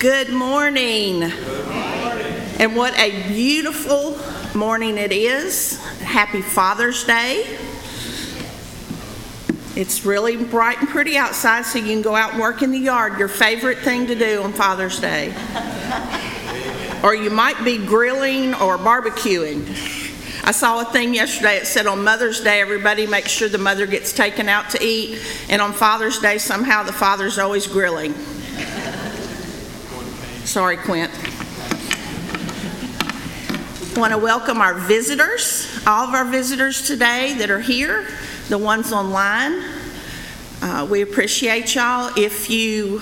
Good morning. Good morning. And what a beautiful morning it is. Happy Father's Day. It's really bright and pretty outside, so you can go out and work in the yard, your favorite thing to do on Father's Day. Or you might be grilling or barbecuing. I saw a thing yesterday, it said on Mother's Day, everybody makes sure the mother gets taken out to eat, and on Father's Day, somehow the father's always grilling. Sorry, Quint. I want to welcome our visitors, all of our visitors today that are here, the ones online. We appreciate y'all. If you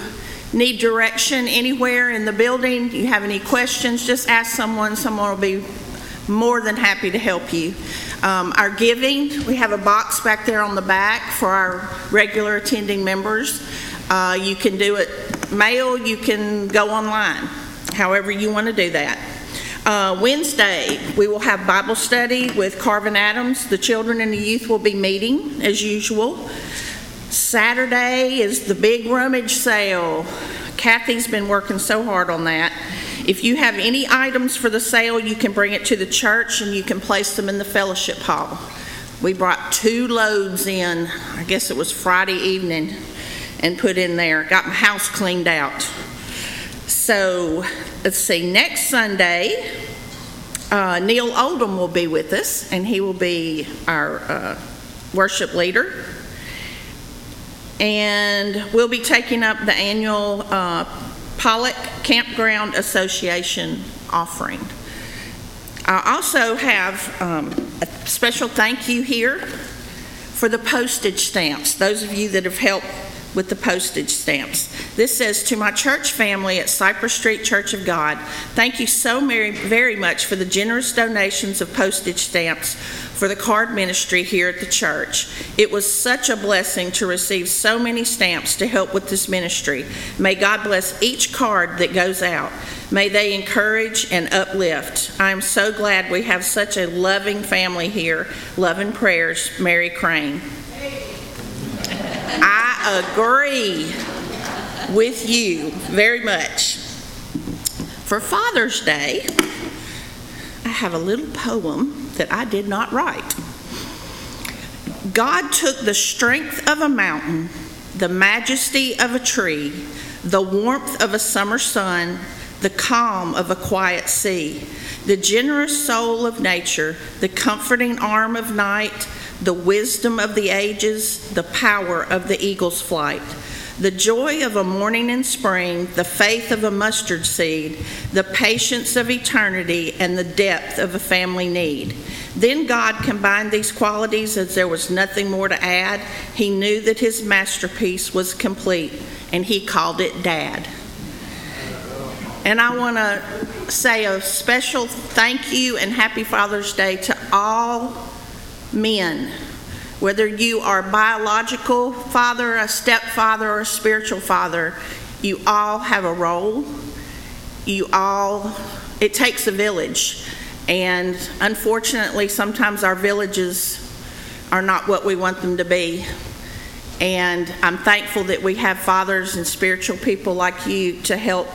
need direction anywhere in the building, you have any questions, just ask someone. Someone will be more than happy to help you. Our giving, we have a box back there on the back for our regular attending members. You can do it mail, you can go online, however you want to do that. Wednesday, we will have Bible study with Carvin Adams. The children and the youth will be meeting as usual. Saturday is the big rummage sale. Kathy's been working so hard on that. If you have any items for the sale, you can bring it to the church and you can place them in the fellowship hall. We brought 2 loads in, I guess it was Friday evening, and put in there. Got my house cleaned out. So, let's see, next Sunday, Neil Oldham will be with us, and he will be our worship leader. And we'll be taking up the annual Pollock Campground Association offering. I also have a special thank you here for the postage stamps, those of you that have helped with the postage stamps. This says, to my church family at Cypress Street Church of God, thank you so very much for the generous donations of postage stamps for the card ministry here at the church. It was such a blessing to receive so many stamps to help with this ministry. May God bless each card that goes out. May they encourage and uplift. I am so glad we have such a loving family here. Love and prayers, Mary Crane. I agree with you very much. For Father's Day, I have a little poem that I did not write. God took the strength of a mountain, the majesty of a tree, the warmth of a summer sun, the calm of a quiet sea, the generous soul of nature, the comforting arm of night, the wisdom of the ages, the power of the eagle's flight, the joy of a morning in spring, the faith of a mustard seed, the patience of eternity, and the depth of a family need. Then God combined these qualities as there was nothing more to add. He knew that his masterpiece was complete, and he called it Dad. And I want to say a special thank you and happy Father's Day to all men, whether you are a biological father, a stepfather, or a spiritual father. You all have a role. It takes a village, and unfortunately sometimes our villages are not what we want them to be. And I'm thankful that we have fathers and spiritual people like you to help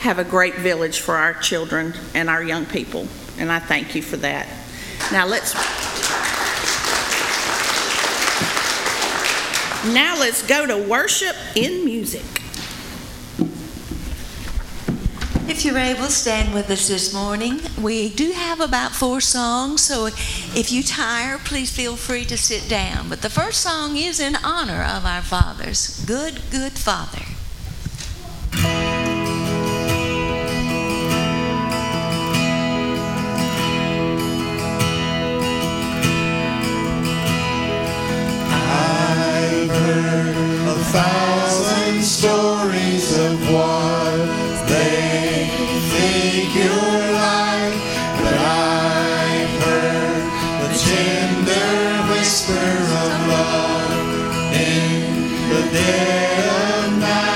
have a great village for our children and our young people, and I thank you for that. Now let's go to worship in music. If you're able, stand with us this morning. We do have about 4 songs, so if you tire, please feel free to sit down. But the first song is in honor of our fathers. Good, Good Father. Stories of what they think you're like, but I've heard the tender whisper of love in the dead of night.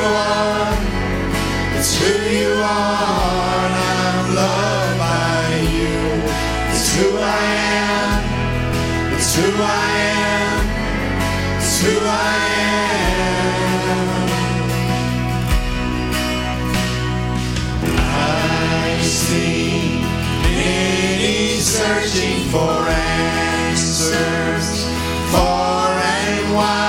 you are. It's who you are, and I'm loved by you. It's who I am. It's who I am. It's who I am. I see many searching for answers, far and wide.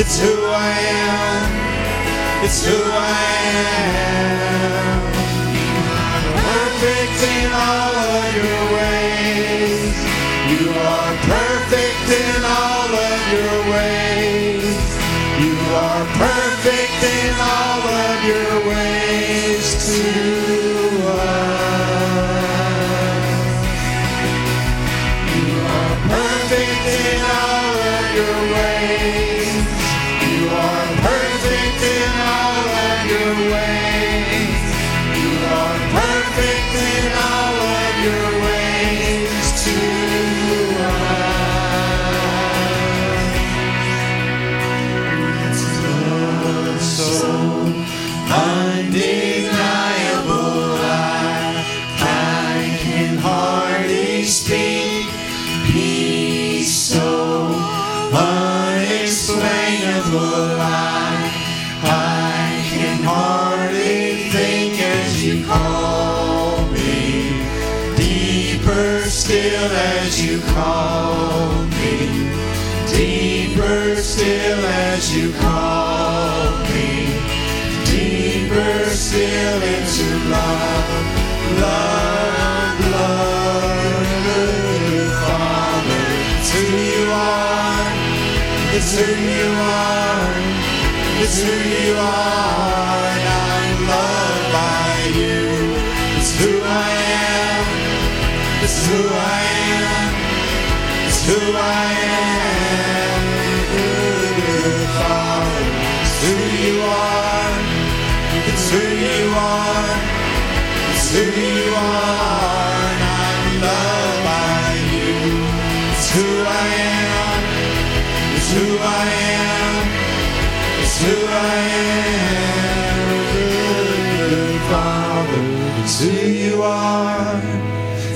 It's who I am. It's who I am. I'm perfect in all of your ways. You are perfect in all of your ways. You are perfect in all of your ways to us. You are perfect in all of your ways. Call me, deeper still as you call me, deeper still into love, love, love, good Father. It's who you are, it's who you are, it's who you are, and I'm loved by you. It's who I am, it's who I am. Who I am, good Father. It's who you are. It's who you are. It's who you are, and I'm loved by you. It's who I am. It's who I am. It's who I am, good Father. It's who you are.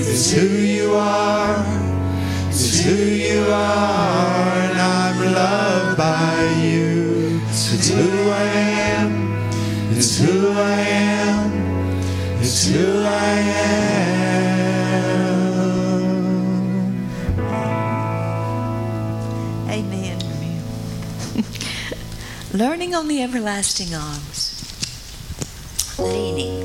It's who you are. It's who you are, and I'm loved by you. It's who I am. It's who I am. It's who I am. Amen. Learning on the everlasting arms. Leaning.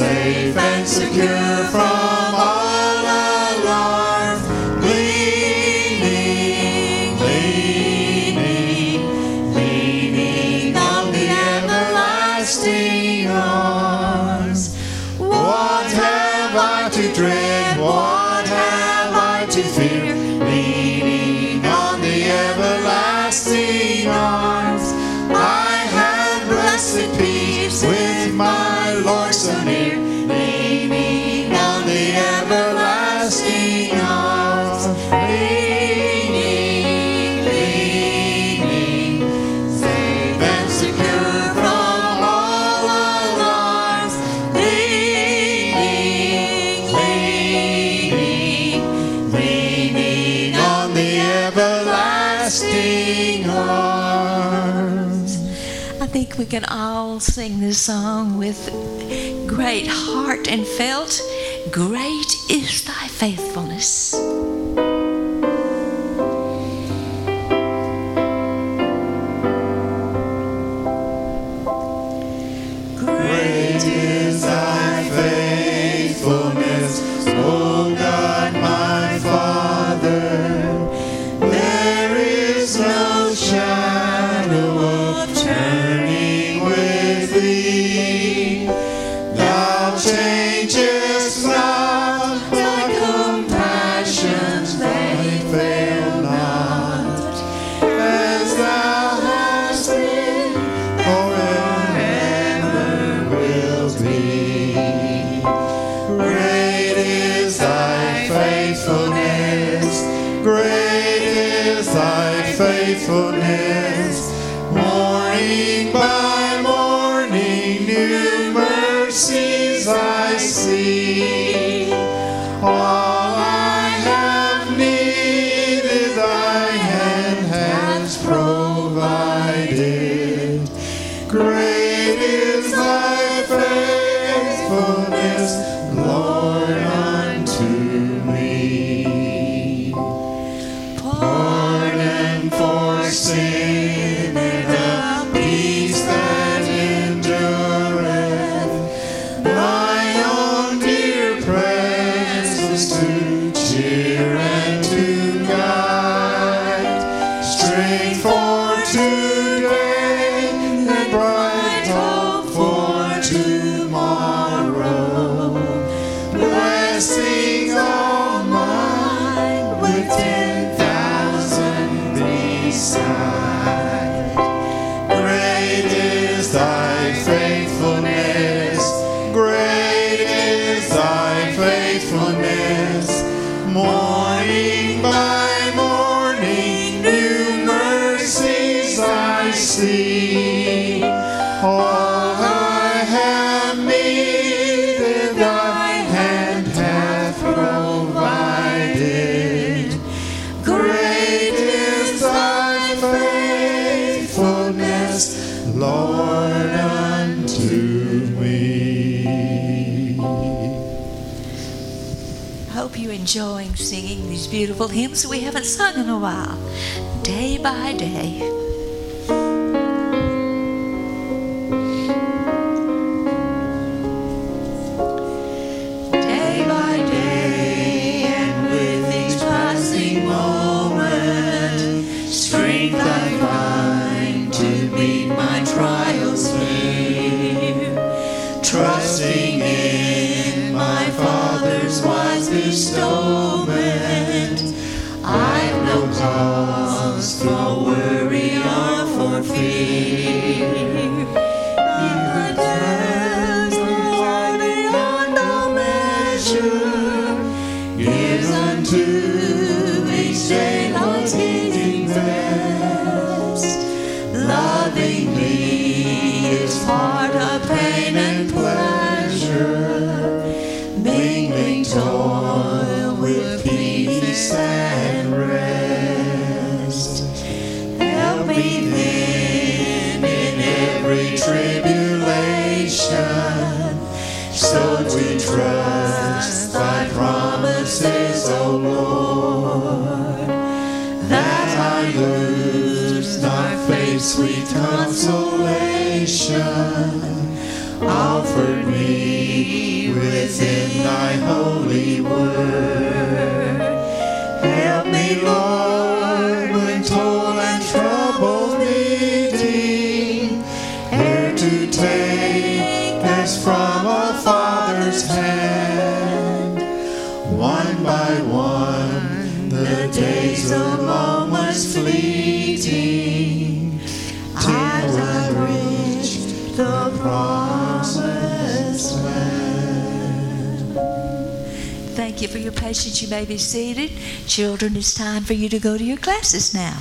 Safe and secure from all everlasting arms. What have I to dread? What have I to fear? Leaning on the everlasting arms, I have blessed peace with my Lord so near. Leaning on the everlasting arms, leaning, leaning, safe and secure from all alarms. Leaning, leaning, leaning on the everlasting arms. I think we can all sing this song with great heart and felt. Great is thy faithfulness. Great is thy faithfulness, O God, my Father. There is no shadow of turning with thee. Thou changest not, thy compassions they fail not, as thou hast been, forever will be. Great is thy faithfulness, great is thy faithfulness, morning by morning new mercies I see. All I have needed thy hand has provided. Great is thy faithfulness, Lord, unto me. Pardon for sin and a peace that endureth, thy own dear presence to cheer and to guide, strength for today and bright hope for tomorrow. Blessings all mine with 10,000 beside. Great is thy faithfulness, great is thy faithfulness, morning by morning new mercies I see. All I have needed thy hand hath provided. Great is thy faithfulness, Lord, unto me. Hope you're enjoying singing these beautiful hymns that we haven't sung in a while, day by day. Day by day, and with each passing moment, strength I find to meet my trials here. Trusting in my Father's wise bestowment, I've no cause for worry or for fear. Your blessings are beyond all measure, gives unto each day life's giving best. Loving me is part of pain and pleasure, mingling toil with peace and rest. Help me then in every tribulation, so to trust thy promises, O Lord, that I lose thy faith, sweet consolation, offered me within thy holy word. Help me, Lord, when toil and trouble meeting, ere to take prize from a Father's hand. One by one, the days alone was fleeting, till I reached the promised land. Thank you for your patience. You may be seated. Children, it's time for you to go to your classes now.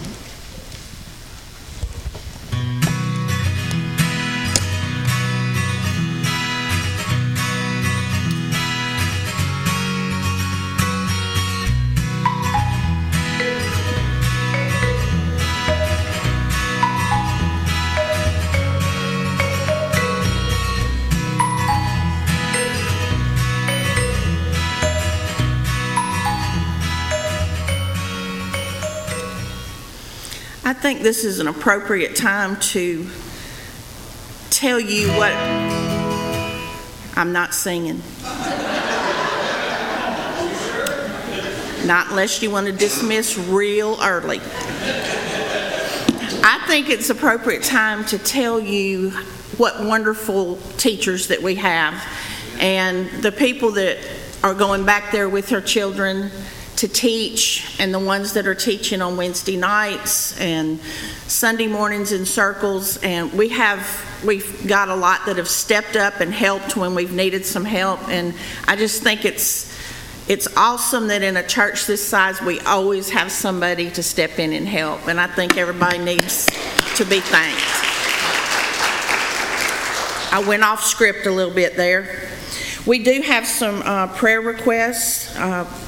I think this is an appropriate time to tell you what I'm not singing. Not unless you want to dismiss real early. I think it's appropriate time to tell you what wonderful teachers that we have and the people that are going back there with their children to teach, and the ones that are teaching on Wednesday nights and Sunday mornings in circles. And we've got a lot that have stepped up and helped when we've needed some help. And I just think it's awesome that in a church this size we always have somebody to step in and help. And I think everybody needs to be thanked. I went off script a little bit there. We do have some prayer requests.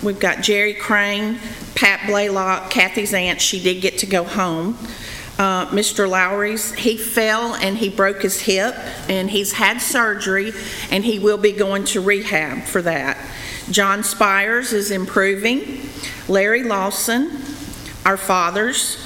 We've got Jerry Crane, Pat Blaylock, Kathy's aunt. She did get to go home. Mr. Lowry's, he fell and he broke his hip, and he's had surgery, and he will be going to rehab for that. John Spires is improving. Larry Lawson, our fathers.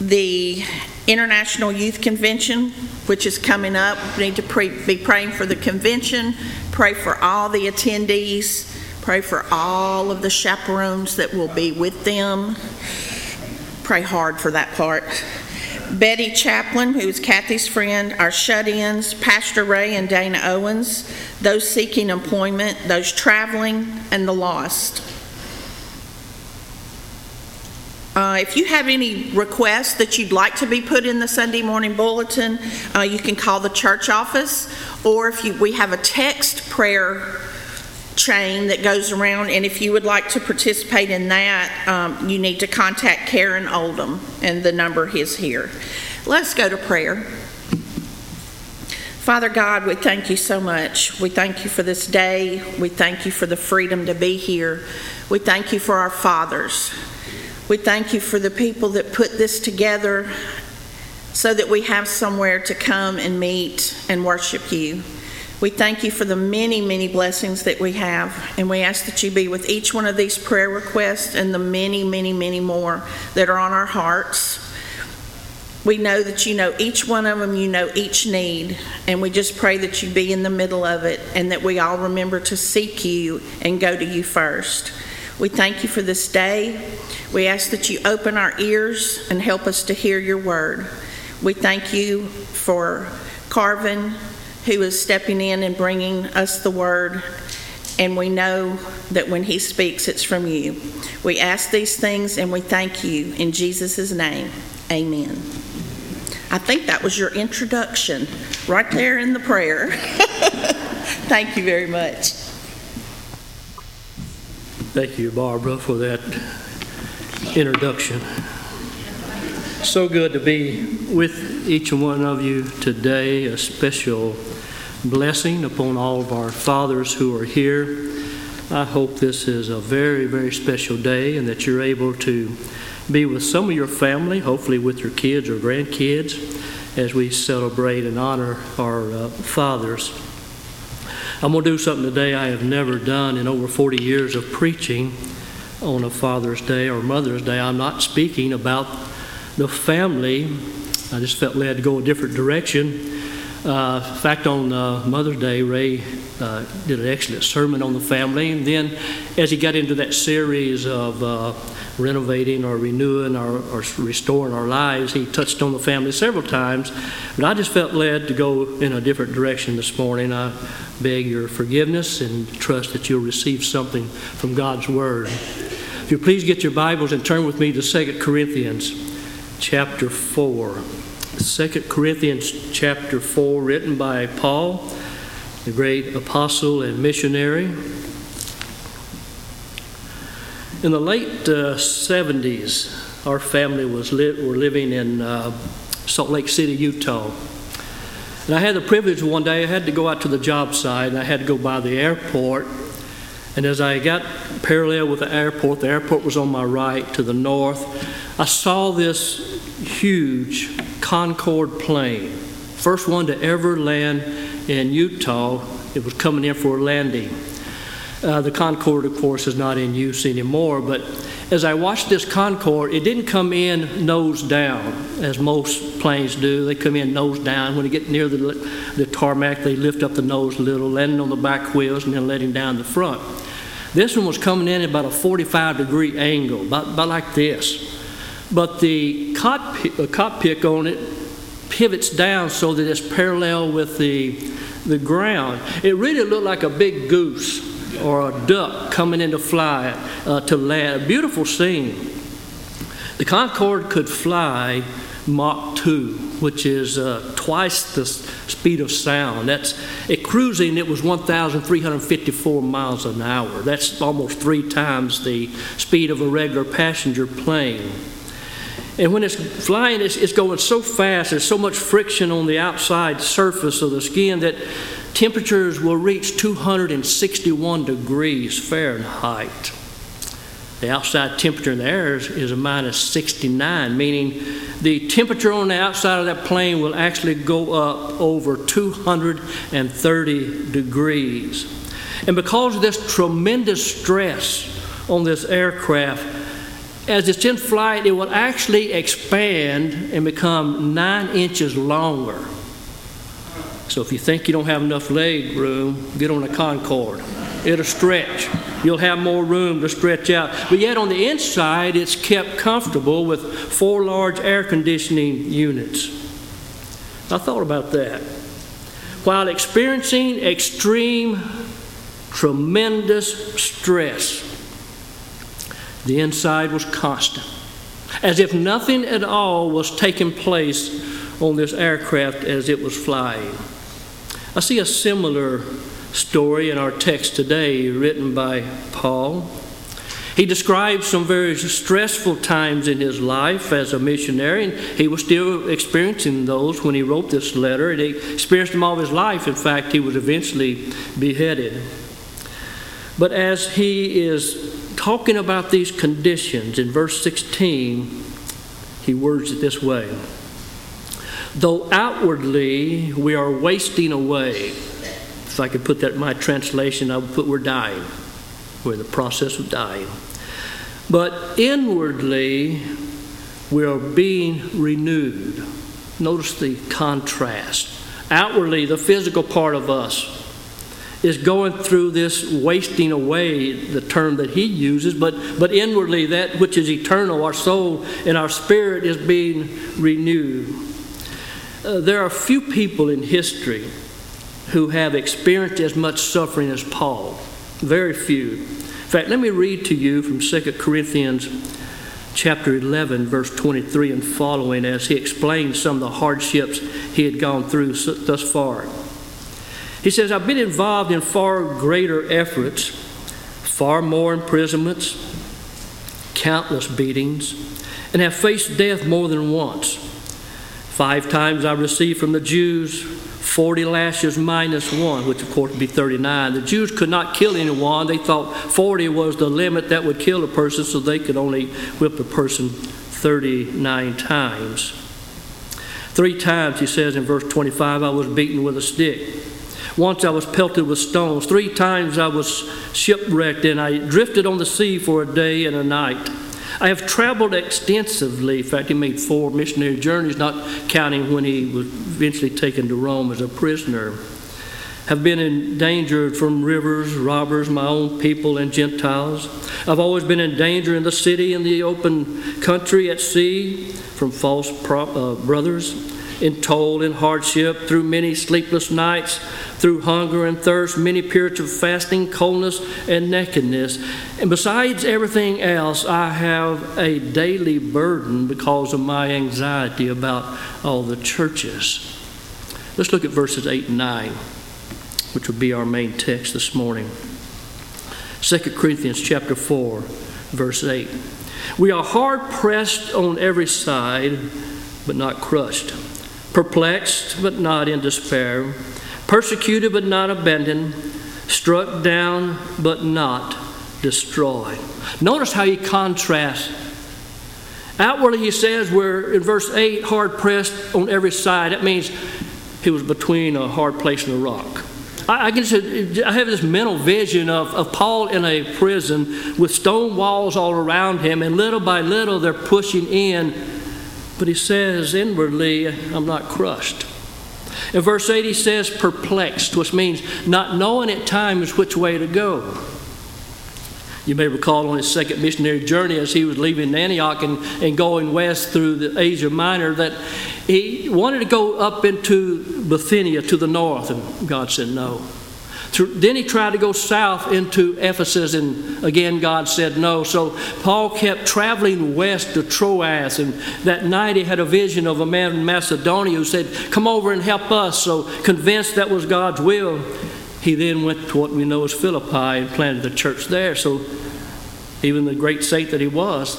The International Youth Convention, which is coming up. We need to be praying for the convention, pray for all the attendees, pray for all of the chaperones that will be with them. Pray hard for that part. Betty Chaplin, who is Kathy's friend, our shut-ins, Pastor Ray and Dana Owens, those seeking employment, those traveling, and the lost. If you have any requests that you'd like to be put in the Sunday morning bulletin, you can call the church office, or we have a text prayer chain that goes around, and if you would like to participate in that, you need to contact Karen Oldham, and the number is here. Let's go to prayer. Father God, we thank you so much. We thank you for this day. We thank you for the freedom to be here. We thank you for our fathers. We thank you for the people that put this together so that we have somewhere to come and meet and worship you. We thank you for the many, many blessings that we have, and we ask that you be with each one of these prayer requests and the many, many, many more that are on our hearts. We know that you know each one of them, you know each need, and we just pray that you be in the middle of it and that we all remember to seek you and go to you first. We thank you for this day. We ask that you open our ears and help us to hear your word. We thank you for Carvin, who is stepping in and bringing us the word. And we know that when he speaks, it's from you. We ask these things and we thank you in Jesus' name. Amen. I think that was your introduction right there in the prayer. Thank you very much. Thank you, Barbara, for that introduction. So good to be with each one of you today. A special blessing upon all of our fathers who are here. I hope this is a very, very special day and that you're able to be with some of your family, hopefully with your kids or grandkids, as we celebrate and honor our fathers. I'm going to do something today I have never done in over 40 years of preaching on a Father's Day or Mother's Day. I'm not speaking about the family. I just felt led to go a different direction. In fact, on Mother's Day, Ray did an excellent sermon on the family. And then as he got into that series of renovating or renewing or restoring our lives, he touched on the family several times. But I just felt led to go in a different direction this morning. I beg your forgiveness and trust that you'll receive something from God's Word. If you please get your Bibles and turn with me to 2 Corinthians chapter 4. 2 Corinthians chapter 4, written by Paul, the great apostle and missionary. In the late 70s, our family were living in Salt Lake City, Utah. And I had the privilege one day, I had to go out to the job site, and I had to go by the airport. And as I got parallel with the airport was on my right to the north, I saw this huge Concorde plane, first one to ever land in Utah. It was coming in for a landing. The Concorde, of course, is not in use anymore, but as I watched this Concorde, it didn't come in nose down, as most planes do. They come in nose down. When they get near the tarmac, they lift up the nose a little, landing on the back wheels, and then letting down the front. This one was coming in at about a 45-degree angle, about like this. But the cockpit on it pivots down so that it's parallel with the ground. It really looked like a big goose or a duck coming in to fly to land. A beautiful scene. The Concorde could fly Mach 2, which is twice the speed of sound. That's at cruising, it was 1,354 miles an hour. That's almost three times the speed of a regular passenger plane. And when it's flying, it's going so fast, there's so much friction on the outside surface of the skin that temperatures will reach 261 degrees Fahrenheit. The outside temperature in the air is a minus 69, meaning the temperature on the outside of that plane will actually go up over 230 degrees. And because of this tremendous stress on this aircraft, as it's in flight, it will actually expand and become 9 inches longer. So if you think you don't have enough leg room, get on a Concorde. It'll stretch. You'll have more room to stretch out. But yet on the inside, it's kept comfortable with four large air conditioning units. I thought about that. While experiencing extreme, tremendous stress, the inside was constant, as if nothing at all was taking place on this aircraft as it was flying. I see a similar story in our text today written by Paul. He describes some very stressful times in his life as a missionary, and he was still experiencing those when he wrote this letter, and he experienced them all his life. In fact, he was eventually beheaded. But as he is talking about these conditions, in verse 16, he words it this way: though outwardly we are wasting away. If I could put that in my translation, I would put we're dying. We're in the process of dying. But inwardly we are being renewed. Notice the contrast. Outwardly, the physical part of us is going through this wasting away, the term that he uses, but inwardly that which is eternal, our soul and our spirit, is being renewed. There are few people in history who have experienced as much suffering as Paul. Very few. In fact, let me read to you from 2 Corinthians chapter 11, verse 23 and following, as he explains some of the hardships he had gone through thus far. He says, I've been involved in far greater efforts, far more imprisonments, countless beatings, and have faced death more than once. 5 times I received from the Jews 40 lashes minus 1, which of course would be 39. The Jews could not kill anyone. They thought 40 was the limit that would kill a person, so they could only whip a person 39 times. 3 times, he says in verse 25, I was beaten with a stick. Once I was pelted with stones. 3 times I was shipwrecked, and I drifted on the sea for a day and a night. I have traveled extensively. In fact, he made 4 missionary journeys, not counting when he was eventually taken to Rome as a prisoner. Have been endangered from rivers, robbers, my own people, and Gentiles. I've always been in danger in the city, in the open country, at sea, from false brothers, in toil and hardship, through many sleepless nights, through hunger and thirst, many periods of fasting, coldness, and nakedness. And besides everything else, I have a daily burden because of my anxiety about all the churches. Let's look at verses 8 and 9. Which would be our main text this morning. 2 Corinthians chapter 4, verse 8. We are hard pressed on every side, but not crushed. Perplexed, but not in despair. Persecuted, but not abandoned. Struck down, but not destroyed. Notice how he contrasts. Outwardly he says we're, in verse 8, hard pressed on every side. That means he was between a hard place and a rock. I have this mental vision of Paul in a prison with stone walls all around him, and little by little they're pushing in. But he says inwardly, I'm not crushed. In verse 8 he says perplexed, which means not knowing at times which way to go. You may recall on his second missionary journey as he was leaving Antioch and going west through the Asia Minor that he wanted to go up into Bithynia to the north, and God said no. Then he tried to go south into Ephesus, and again God said no. So Paul kept traveling west to Troas, and that night he had a vision of a man in Macedonia who said, come over and help us. So convinced that was God's will, he then went to what we know as Philippi and planted the church there. So even the great saint that he was,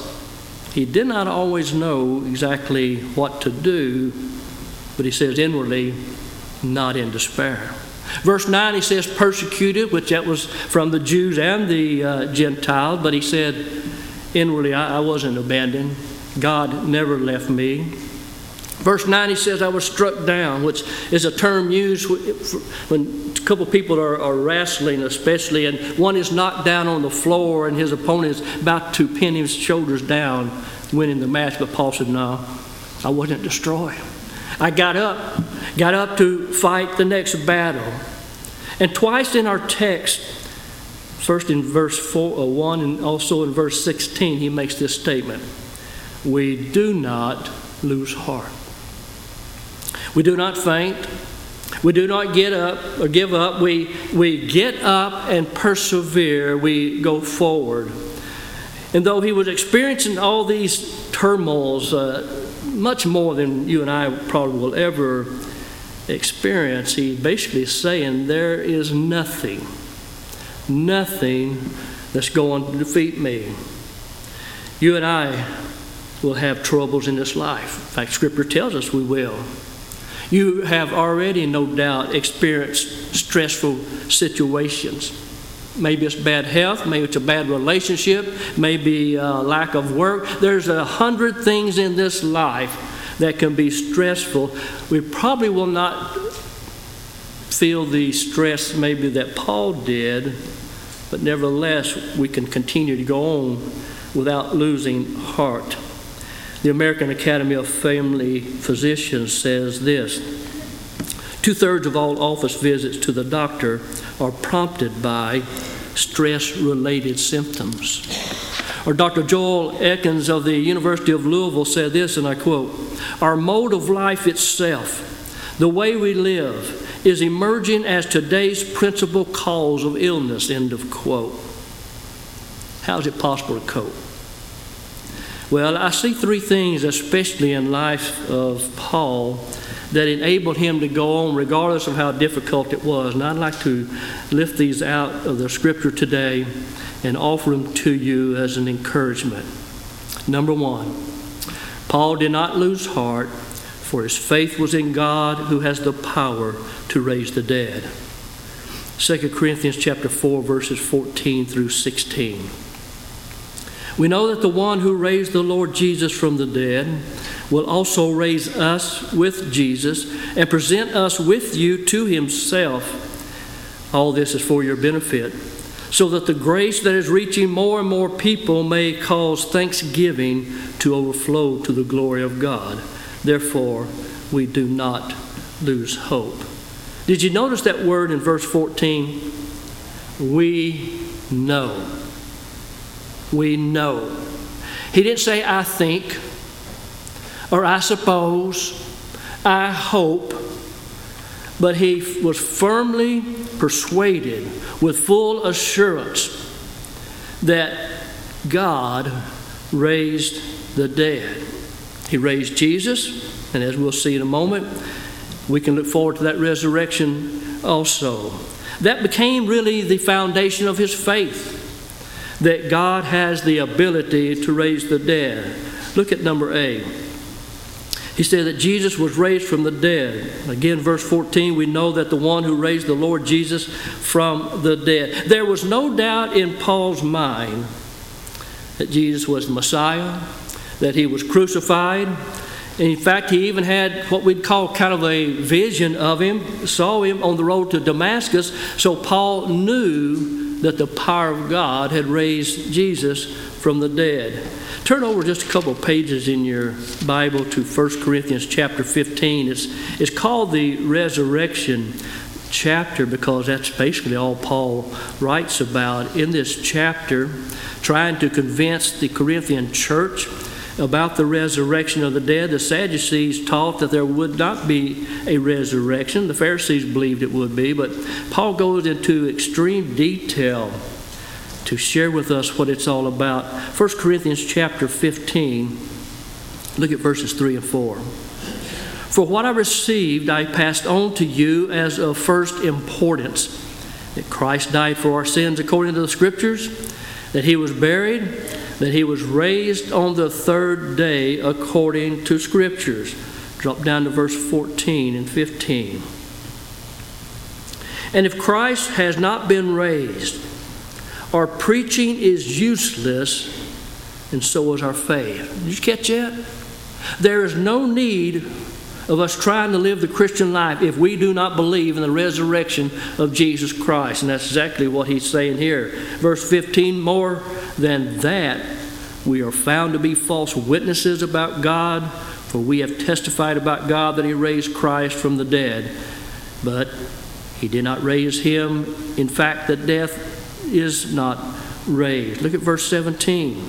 he did not always know exactly what to do, but he says inwardly, not in despair. Verse 9, he says persecuted, which that was from the Jews and the Gentiles, but he said inwardly, I wasn't abandoned. God never left me. Verse 9, he says, I was struck down, which is a term used when a couple people are wrestling especially, and one is knocked down on the floor and his opponent is about to pin his shoulders down, winning the match. But Paul said, no, I wasn't destroyed. I got up to fight the next battle. And twice in our text, first in verse 4:1 and also in verse 16, he makes this statement. We do not lose heart. We do not faint. We do not get up or give up. We get up and persevere. We go forward. And though he was experiencing all these turmoils, much more than you and I probably will ever experience, he's basically saying there is nothing that's going to defeat me. You and I will have troubles in this life. In fact, Scripture tells us we will. You have already, no doubt, experienced stressful situations. Maybe it's bad health, maybe it's a bad relationship, maybe lack of work. There's 100 things in this life that can be stressful. We probably will not feel the stress maybe that Paul did, but nevertheless, we can continue to go on without losing heart. The American Academy of Family Physicians says this: 2/3 of all office visits to the doctor are prompted by stress-related symptoms. Or Dr. Joel Ekins of the University of Louisville said this, and I quote, "Our mode of life itself, the way we live, is emerging as today's principal cause of illness," end of quote. How is it possible to cope? Well, I see 3 things, especially in life of Paul, that enabled him to go on regardless of how difficult it was. And I'd like to lift these out of the Scripture today and offer them to you as an encouragement. Number 1, Paul did not lose heart, for his faith was in God who has the power to raise the dead. 2 Corinthians chapter 4, verses 14 through 16. We know that the one who raised the Lord Jesus from the dead will also raise us with Jesus and present us with you to himself. All this is for your benefit, so that the grace that is reaching more and more people may cause thanksgiving to overflow to the glory of God. Therefore, we do not lose hope. Did you notice that word in verse 14? We know. We know. He didn't say, I think, or I suppose, I hope. But he was firmly persuaded with full assurance that God raised the dead. He raised Jesus, and as we'll see in a moment, we can look forward to that resurrection also. That became really the foundation of his faith, that God has the ability to raise the dead. Look at number 8. He said that Jesus was raised from the dead. Again, verse 14, we know that the one who raised the Lord Jesus from the dead. There was no doubt in Paul's mind that Jesus was the Messiah, that he was crucified. In fact, he even had what we'd call kind of a vision of him, saw him on the road to Damascus. So Paul knew that the power of God had raised Jesus from the dead. Turn over just a couple pages in your Bible to First Corinthians chapter 15. It's called the resurrection chapter because that's basically all Paul writes about in this chapter, trying to convince the Corinthian church about the resurrection of the dead. The Sadducees taught that there would not be a resurrection. The Pharisees believed it would be, but Paul goes into extreme detail to share with us what it's all about. 1 Corinthians chapter 15, look at verses 3 and 4. For what I received I passed on to you as of first importance, that Christ died for our sins according to the Scriptures, that he was buried, that he was raised on the third day according to Scriptures. Drop down to verse 14 and 15. And if Christ has not been raised, our preaching is useless, and so is our faith. Did you catch that? There is no need of us trying to live the Christian life if we do not believe in the resurrection of Jesus Christ. And that's exactly what he's saying here. Verse 15, more than that, we are found to be false witnesses about God, for we have testified about God that he raised Christ from the dead. But he did not raise him. In fact, that death is not raised. Look at verse 17.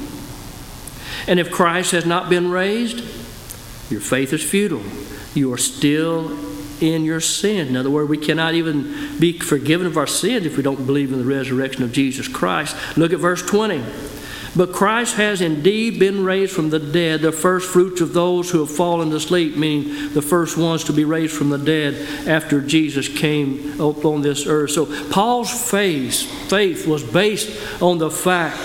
And if Christ has not been raised, your faith is futile. You are still in your sin. In other words, we cannot even be forgiven of our sins if we don't believe in the resurrection of Jesus Christ. Look at verse 20. But Christ has indeed been raised from the dead, the first fruits of those who have fallen asleep, meaning the first ones to be raised from the dead after Jesus came upon this earth. So Paul's faith was based on the fact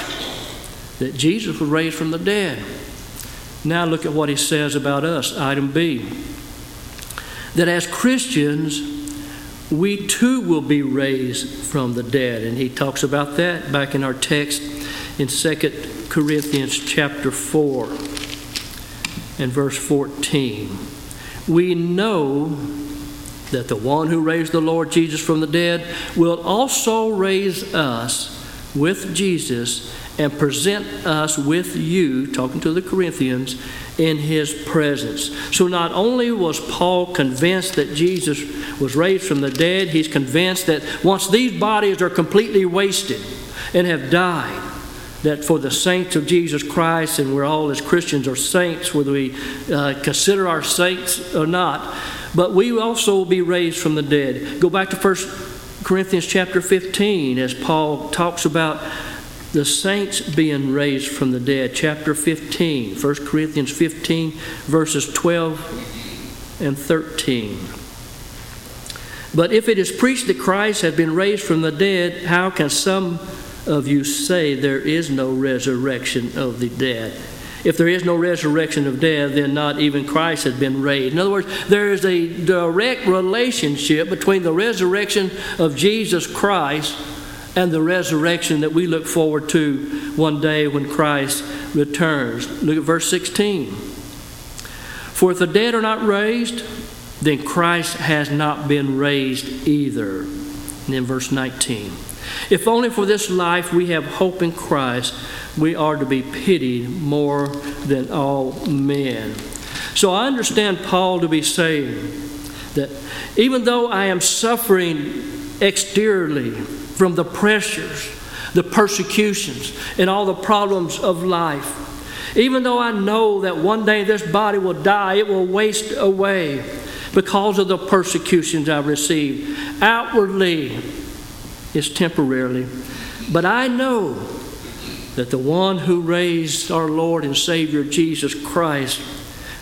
that Jesus was raised from the dead. Now look at what he says about us, item B. That as Christians, we too will be raised from the dead. And he talks about that back in our text in 2 Corinthians chapter 4 and verse 14. We know that the one who raised the Lord Jesus from the dead will also raise us with Jesus and present us with you, talking to the Corinthians, in his presence. So not only was Paul convinced that Jesus was raised from the dead, he's convinced that once these bodies are completely wasted and have died, that for the saints of Jesus Christ, and we're all as Christians are saints, whether we consider our saints or not, but we also will be raised from the dead. Go back to 1 Corinthians chapter 15 as Paul talks about the saints being raised from the dead. Chapter 15, 1 Corinthians 15, verses 12 and 13. But if it is preached that Christ has been raised from the dead, how can some of you say there is no resurrection of the dead? If there is no resurrection of death, then not even Christ has been raised. In other words, there is a direct relationship between the resurrection of Jesus Christ and the resurrection that we look forward to one day when Christ returns. Look at verse 16. For if the dead are not raised, then Christ has not been raised either. And then verse 19. If only for this life we have hope in Christ, we are to be pitied more than all men. So I understand Paul to be saying that even though I am suffering exteriorly from the pressures, the persecutions, and all the problems of life, even though I know that one day this body will die, it will waste away because of the persecutions I received. Outwardly, it's temporarily. But I know that the one who raised our Lord and Savior Jesus Christ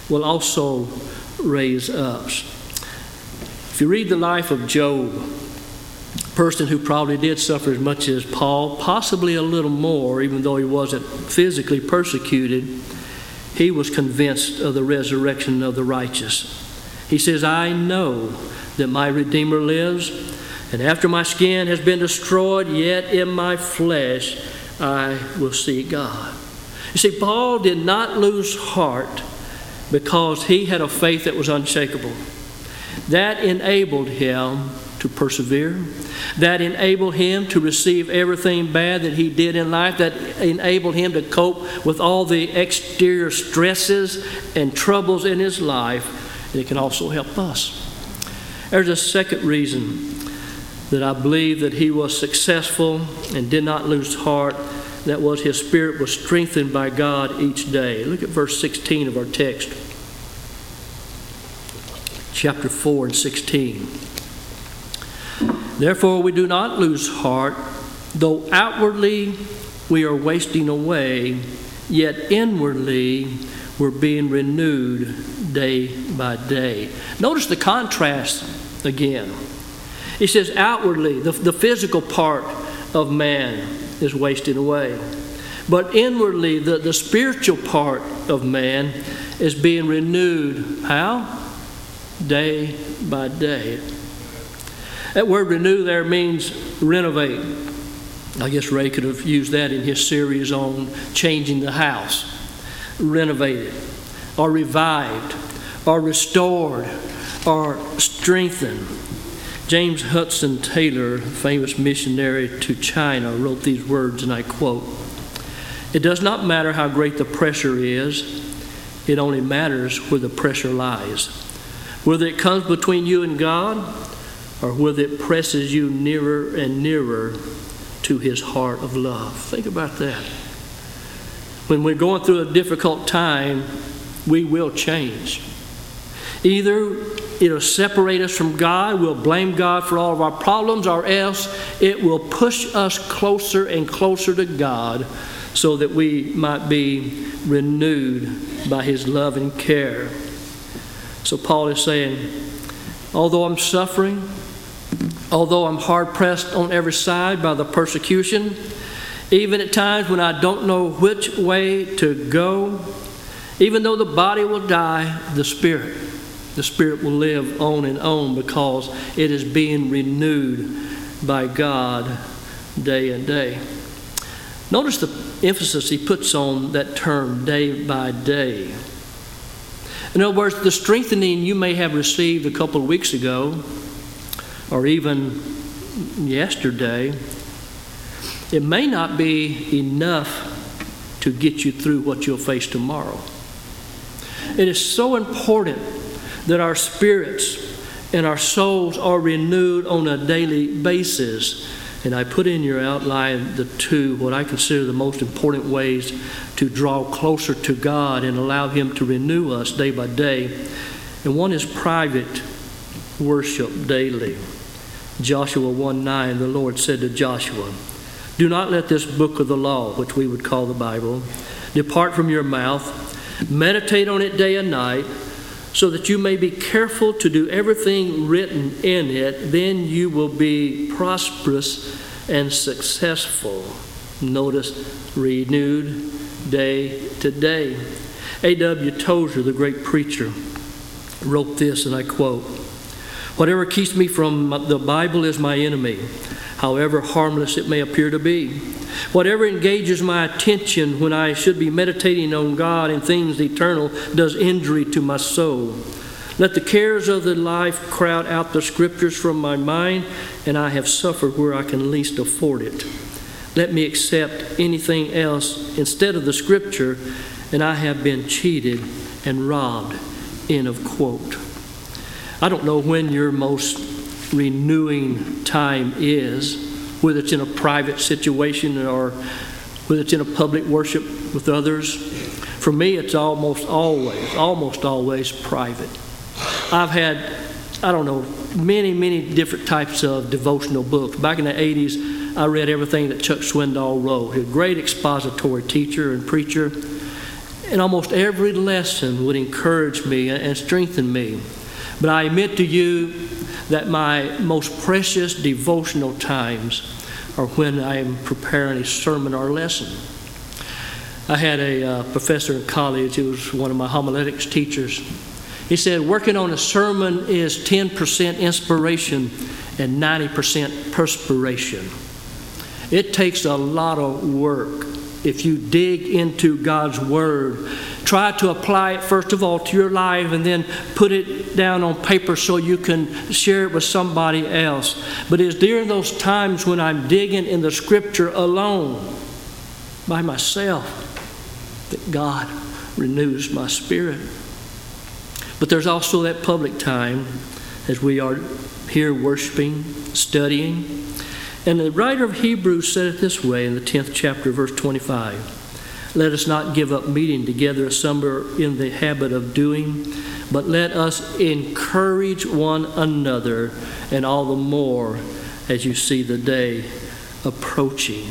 will also raise us. If you read the life of Job, a person who probably did suffer as much as Paul, possibly a little more, even though he wasn't physically persecuted, he was convinced of the resurrection of the righteous. He says, I know that my Redeemer lives, and after my skin has been destroyed, yet in my flesh I will see God. You see, Paul did not lose heart because he had a faith that was unshakable. That enabled him to persevere. That enabled him to receive everything bad that he did in life. That enabled him to cope with all the exterior stresses and troubles in his life. And it can also help us. There's a second reason that I believe that he was successful and did not lose heart. That was, his spirit was strengthened by God each day. Look at verse 16 of our text. Chapter 4 and 16. Therefore we do not lose heart, though outwardly we are wasting away, yet inwardly we're being renewed day by day. Notice the contrast again. He says outwardly, the physical part of man is wasting away. But inwardly, the spiritual part of man is being renewed. How? Day by day. That word renew there means renovate. I guess Ray could have used that in his series on changing the house. Renovated, or revived, or restored, or strengthened. James Hudson Taylor, famous missionary to China, wrote these words, and I quote, "It does not matter how great the pressure is, it only matters where the pressure lies. Whether it comes between you and God, or whether it presses you nearer and nearer to His heart of love." Think about that. When we're going through a difficult time, we will change. Either it'll separate us from God, we'll blame God for all of our problems, or else it will push us closer and closer to God so that we might be renewed by His love and care. So Paul is saying, although I'm suffering, although I'm hard-pressed on every side by the persecution, even at times when I don't know which way to go, even though the body will die, the Spirit will live on and on because it is being renewed by God day and day. Notice the emphasis he puts on that term, day by day. In other words, the strengthening you may have received a couple of weeks ago or even yesterday, it may not be enough to get you through what you'll face tomorrow. It is so important that our spirits and our souls are renewed on a daily basis. And I put in your outline the two, what I consider the most important ways to draw closer to God and allow Him to renew us day by day. And one is private worship daily. Joshua 1:9, the Lord said to Joshua, "Do not let this book of the law," which we would call the Bible, "depart from your mouth. Meditate on it day and night, so that you may be careful to do everything written in it, then you will be prosperous and successful." Notice, renewed day to day. A.W. Tozer, the great preacher, wrote this, and I quote, "Whatever keeps me from the Bible is my enemy, however harmless it may appear to be. Whatever engages my attention when I should be meditating on God and things eternal does injury to my soul. Let the cares of the life crowd out the scriptures from my mind, and I have suffered where I can least afford it. Let me accept anything else instead of the scripture, and I have been cheated and robbed. End of quote. I don't know when your most renewing time is, whether it's in a private situation or whether it's in a public worship with others. For me, it's almost always private. I've had, many different types of devotional books. Back in the 80s, I read everything that Chuck Swindoll wrote. He was a great expository teacher and preacher. And almost every lesson would encourage me and strengthen me. But I admit to you that my most precious devotional times are when I am preparing a sermon or lesson. I had a professor in college who was one of my homiletics teachers. He said, working on a sermon is 10% inspiration and 90% perspiration. It takes a lot of work. If you dig into God's Word, try to apply it first of all to your life and then put it down on paper so you can share it with somebody else. But it's during those times when I'm digging in the Scripture alone, by myself, that God renews my spirit. But there's also that public time as we are here worshiping, studying. And the writer of Hebrews said it this way in the 10th chapter, verse 25. Let us not give up meeting together as some are in the habit of doing, but let us encourage one another, and all the more as you see the day approaching.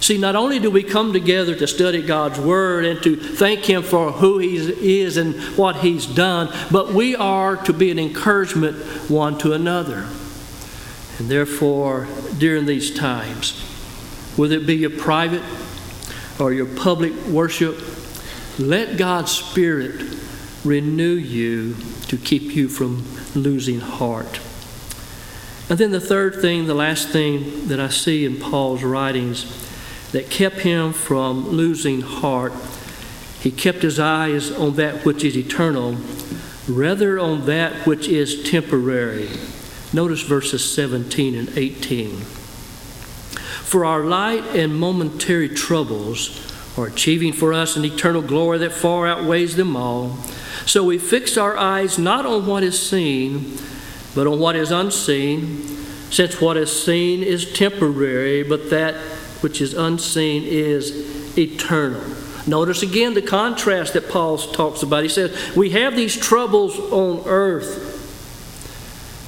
See, not only do we come together to study God's Word and to thank Him for who He is and what He's done, but we are to be an encouragement one to another. And therefore, during these times, whether it be your private or your public worship, let God's Spirit renew you to keep you from losing heart. And then the last thing that I see in Paul's writings that kept him from losing heart, he kept his eyes on that which is eternal, rather on that which is temporary. Notice verses 17 and 18. For our light and momentary troubles are achieving for us an eternal glory that far outweighs them all. So we fix our eyes not on what is seen, but on what is unseen, since what is seen is temporary, but that which is unseen is eternal. Notice again the contrast that Paul talks about. He says, we have these troubles on earth,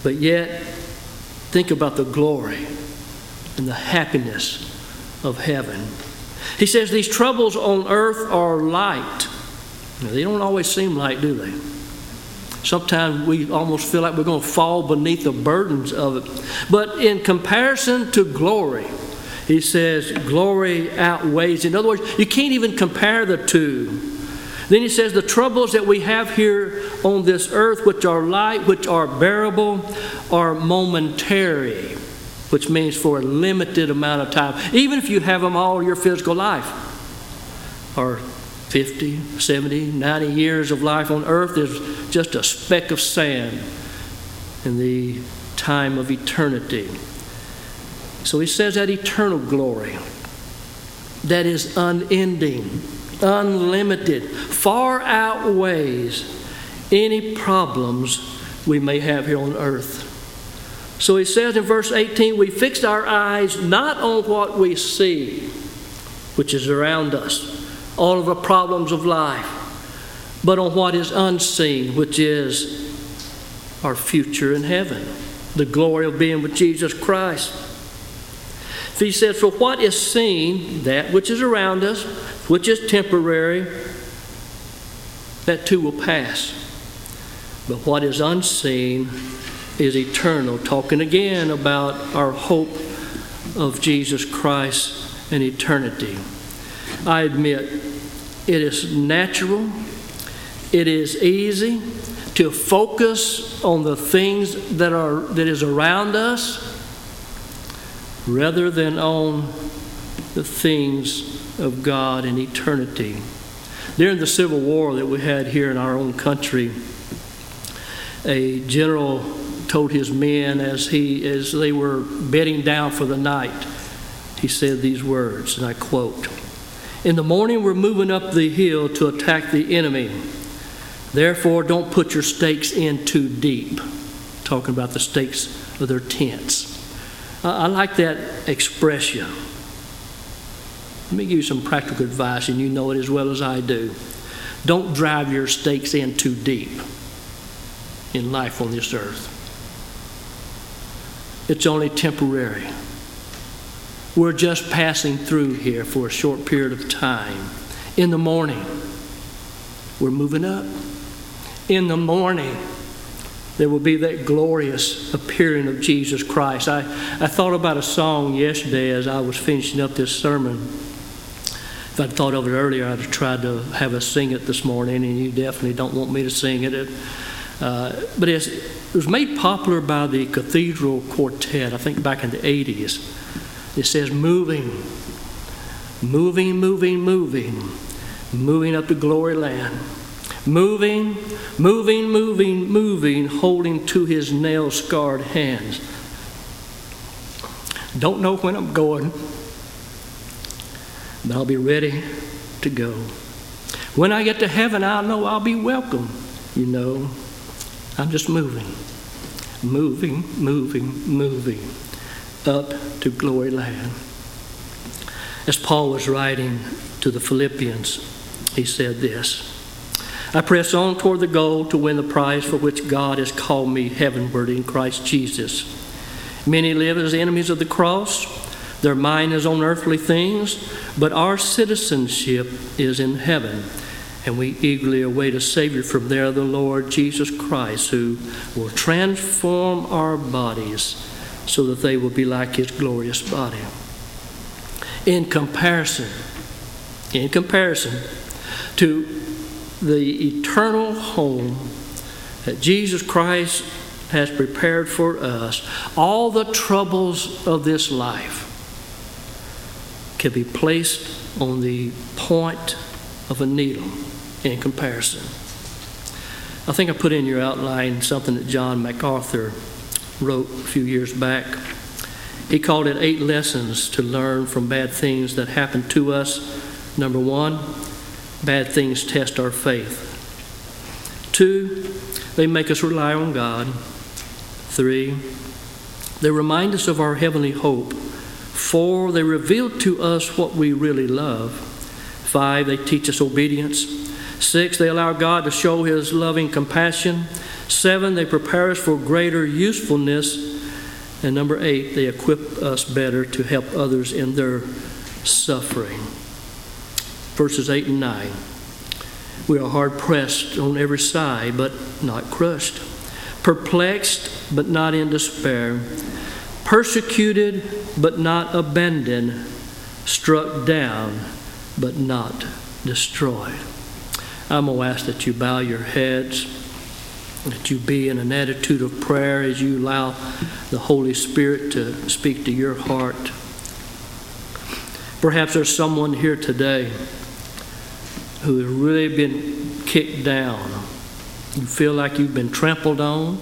but yet, think about the glory and the happiness of heaven. He says these troubles on earth are light. Now, they don't always seem light, do they? Sometimes we almost feel like we're going to fall beneath the burdens of it. But in comparison to glory, he says glory outweighs. In other words, you can't even compare the two. Then he says, the troubles that we have here on this earth, which are light, which are bearable, are momentary, which means for a limited amount of time. Even if you have them all your physical life, or 50, 70, 90 years of life on earth is just a speck of sand in the time of eternity. So he says that eternal glory, that is unending, unlimited, far outweighs any problems we may have here on earth. So he says in verse 18, we fixed our eyes not on what we see, which is around us, all of the problems of life, but on what is unseen, which is our future in heaven, the glory of being with Jesus Christ. He says, for what is seen, that which is around us, which is temporary, that too will pass. But what is unseen is eternal. Talking again about our hope of Jesus Christ and eternity. I admit, it is natural, it is easy to focus on the things that is around us, rather than on the things of God in eternity. During the Civil War that we had here in our own country, a general told his men as they were bedding down for the night, he said these words, and I quote, "In the morning we're moving up the hill to attack the enemy. Therefore, don't put your stakes in too deep." Talking about the stakes of their tents. I like that expression. Let me give you some practical advice, and you know it as well as I do. Don't drive your stakes in too deep in life on this earth. It's only temporary. We're just passing through here for a short period of time. In the morning, we're moving up. In the morning, there will be that glorious appearing of Jesus Christ. I thought about a song yesterday as I was finishing up this sermon. If I'd thought of it earlier, I'd have tried to have us sing it this morning, and you definitely don't want me to sing it. But it was made popular by the Cathedral Quartet, I think back in the 80s. It says, moving, moving, moving, moving, moving up to glory land. Moving, moving, moving, moving, holding to his nail-scarred hands. Don't know when I'm going, but I'll be ready to go. When I get to heaven, I'll know I'll be welcome. You know, I'm just moving, moving, moving, moving up to glory land. As Paul was writing to the Philippians, he said this, "I press on toward the goal to win the prize for which God has called me heavenward in Christ Jesus. Many live as enemies of the cross. Their mind is on earthly things, but our citizenship is in heaven, and we eagerly await a Savior from there, the Lord Jesus Christ, who will transform our bodies so that they will be like his glorious body." In comparison to the eternal home that Jesus Christ has prepared for us, all the troubles of this life can be placed on the point of a needle in comparison. I think I put in your outline something that John MacArthur wrote a few years back. He called it 8 lessons to learn from bad things that happen to us. Number 1, bad things test our faith. 2, they make us rely on God. 3, they remind us of our heavenly hope. 4, they reveal to us what we really love. 5, they teach us obedience. 6, they allow God to show his loving compassion. 7, they prepare us for greater usefulness. And number 8, they equip us better to help others in their suffering. Verses 8 and 9. We are hard-pressed on every side, but not crushed. Perplexed, but not in despair. Persecuted, but not abandoned. Struck down, but not destroyed. I'm going to ask that you bow your heads, that you be in an attitude of prayer as you allow the Holy Spirit to speak to your heart. Perhaps there's someone here today who has really been kicked down. You feel like you've been trampled on.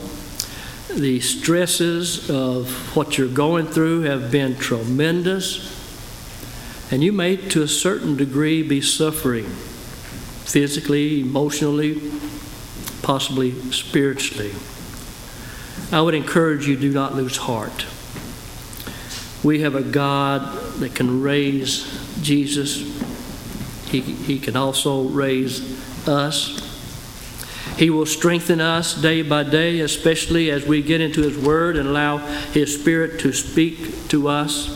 The stresses of what you're going through have been tremendous. And you may, to a certain degree, be suffering physically, emotionally, possibly spiritually. I would encourage you, do not lose heart. We have a God that can raise Jesus. He can also raise us. He will strengthen us day by day, especially as we get into his word and allow his Spirit to speak to us.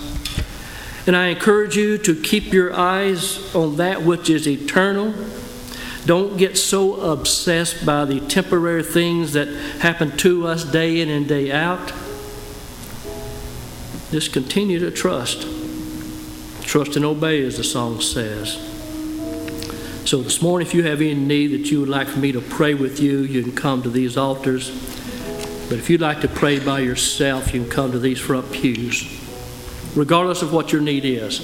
And I encourage you to keep your eyes on that which is eternal. Don't get so obsessed by the temporary things that happen to us day in and day out. Just continue to trust. Trust and obey, as the song says. So this morning, if you have any need that you would like for me to pray with you, you can come to these altars. But if you'd like to pray by yourself, you can come to these front pews. Regardless of what your need is,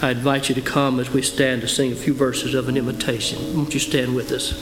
I invite you to come as we stand to sing a few verses of an invitation. Won't you stand with us?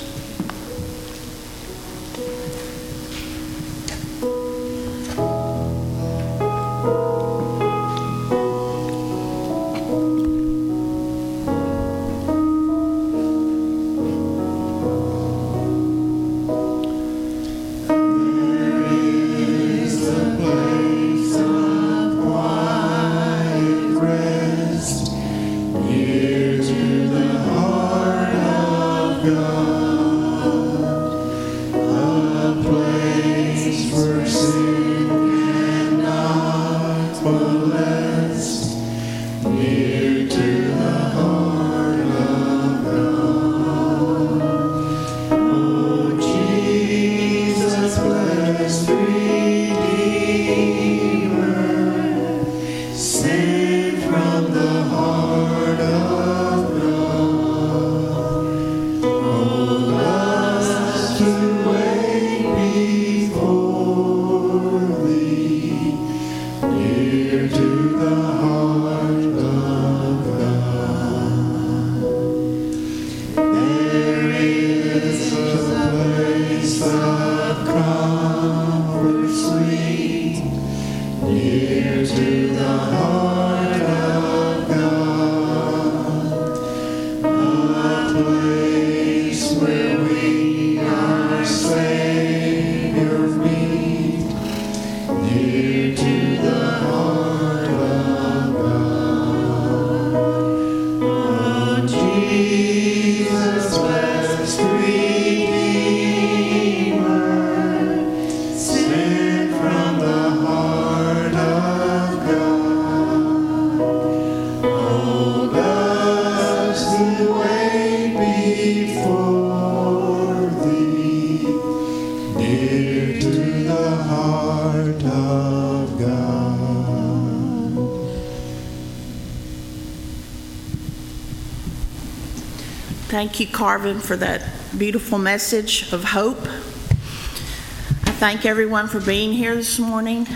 Thank you, Carvin, for that beautiful message of hope. I thank everyone for being here this morning.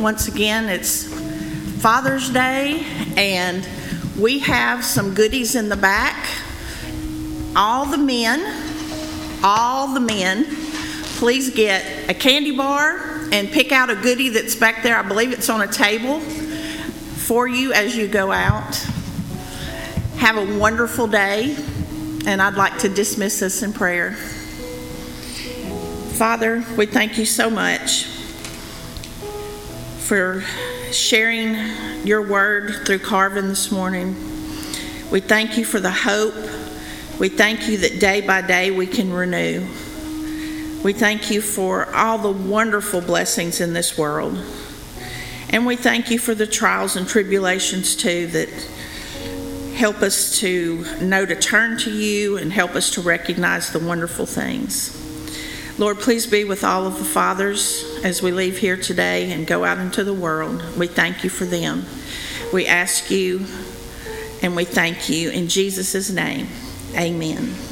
Once again, it's Father's Day, and we have some goodies in the back. All the men, please get a candy bar and pick out a goodie that's back there. I believe it's on a table for you as you go out. Have a wonderful day. And I'd like to dismiss us in prayer. Father, we thank you so much for sharing your word through Carvin this morning. We thank you for the hope. We thank you that day by day we can renew. We thank you for all the wonderful blessings in this world. And we thank you for the trials and tribulations too that help us to know to turn to you and help us to recognize the wonderful things. Lord, please be with all of the fathers as we leave here today and go out into the world. We thank you for them. We ask you and we thank you in Jesus' name. Amen.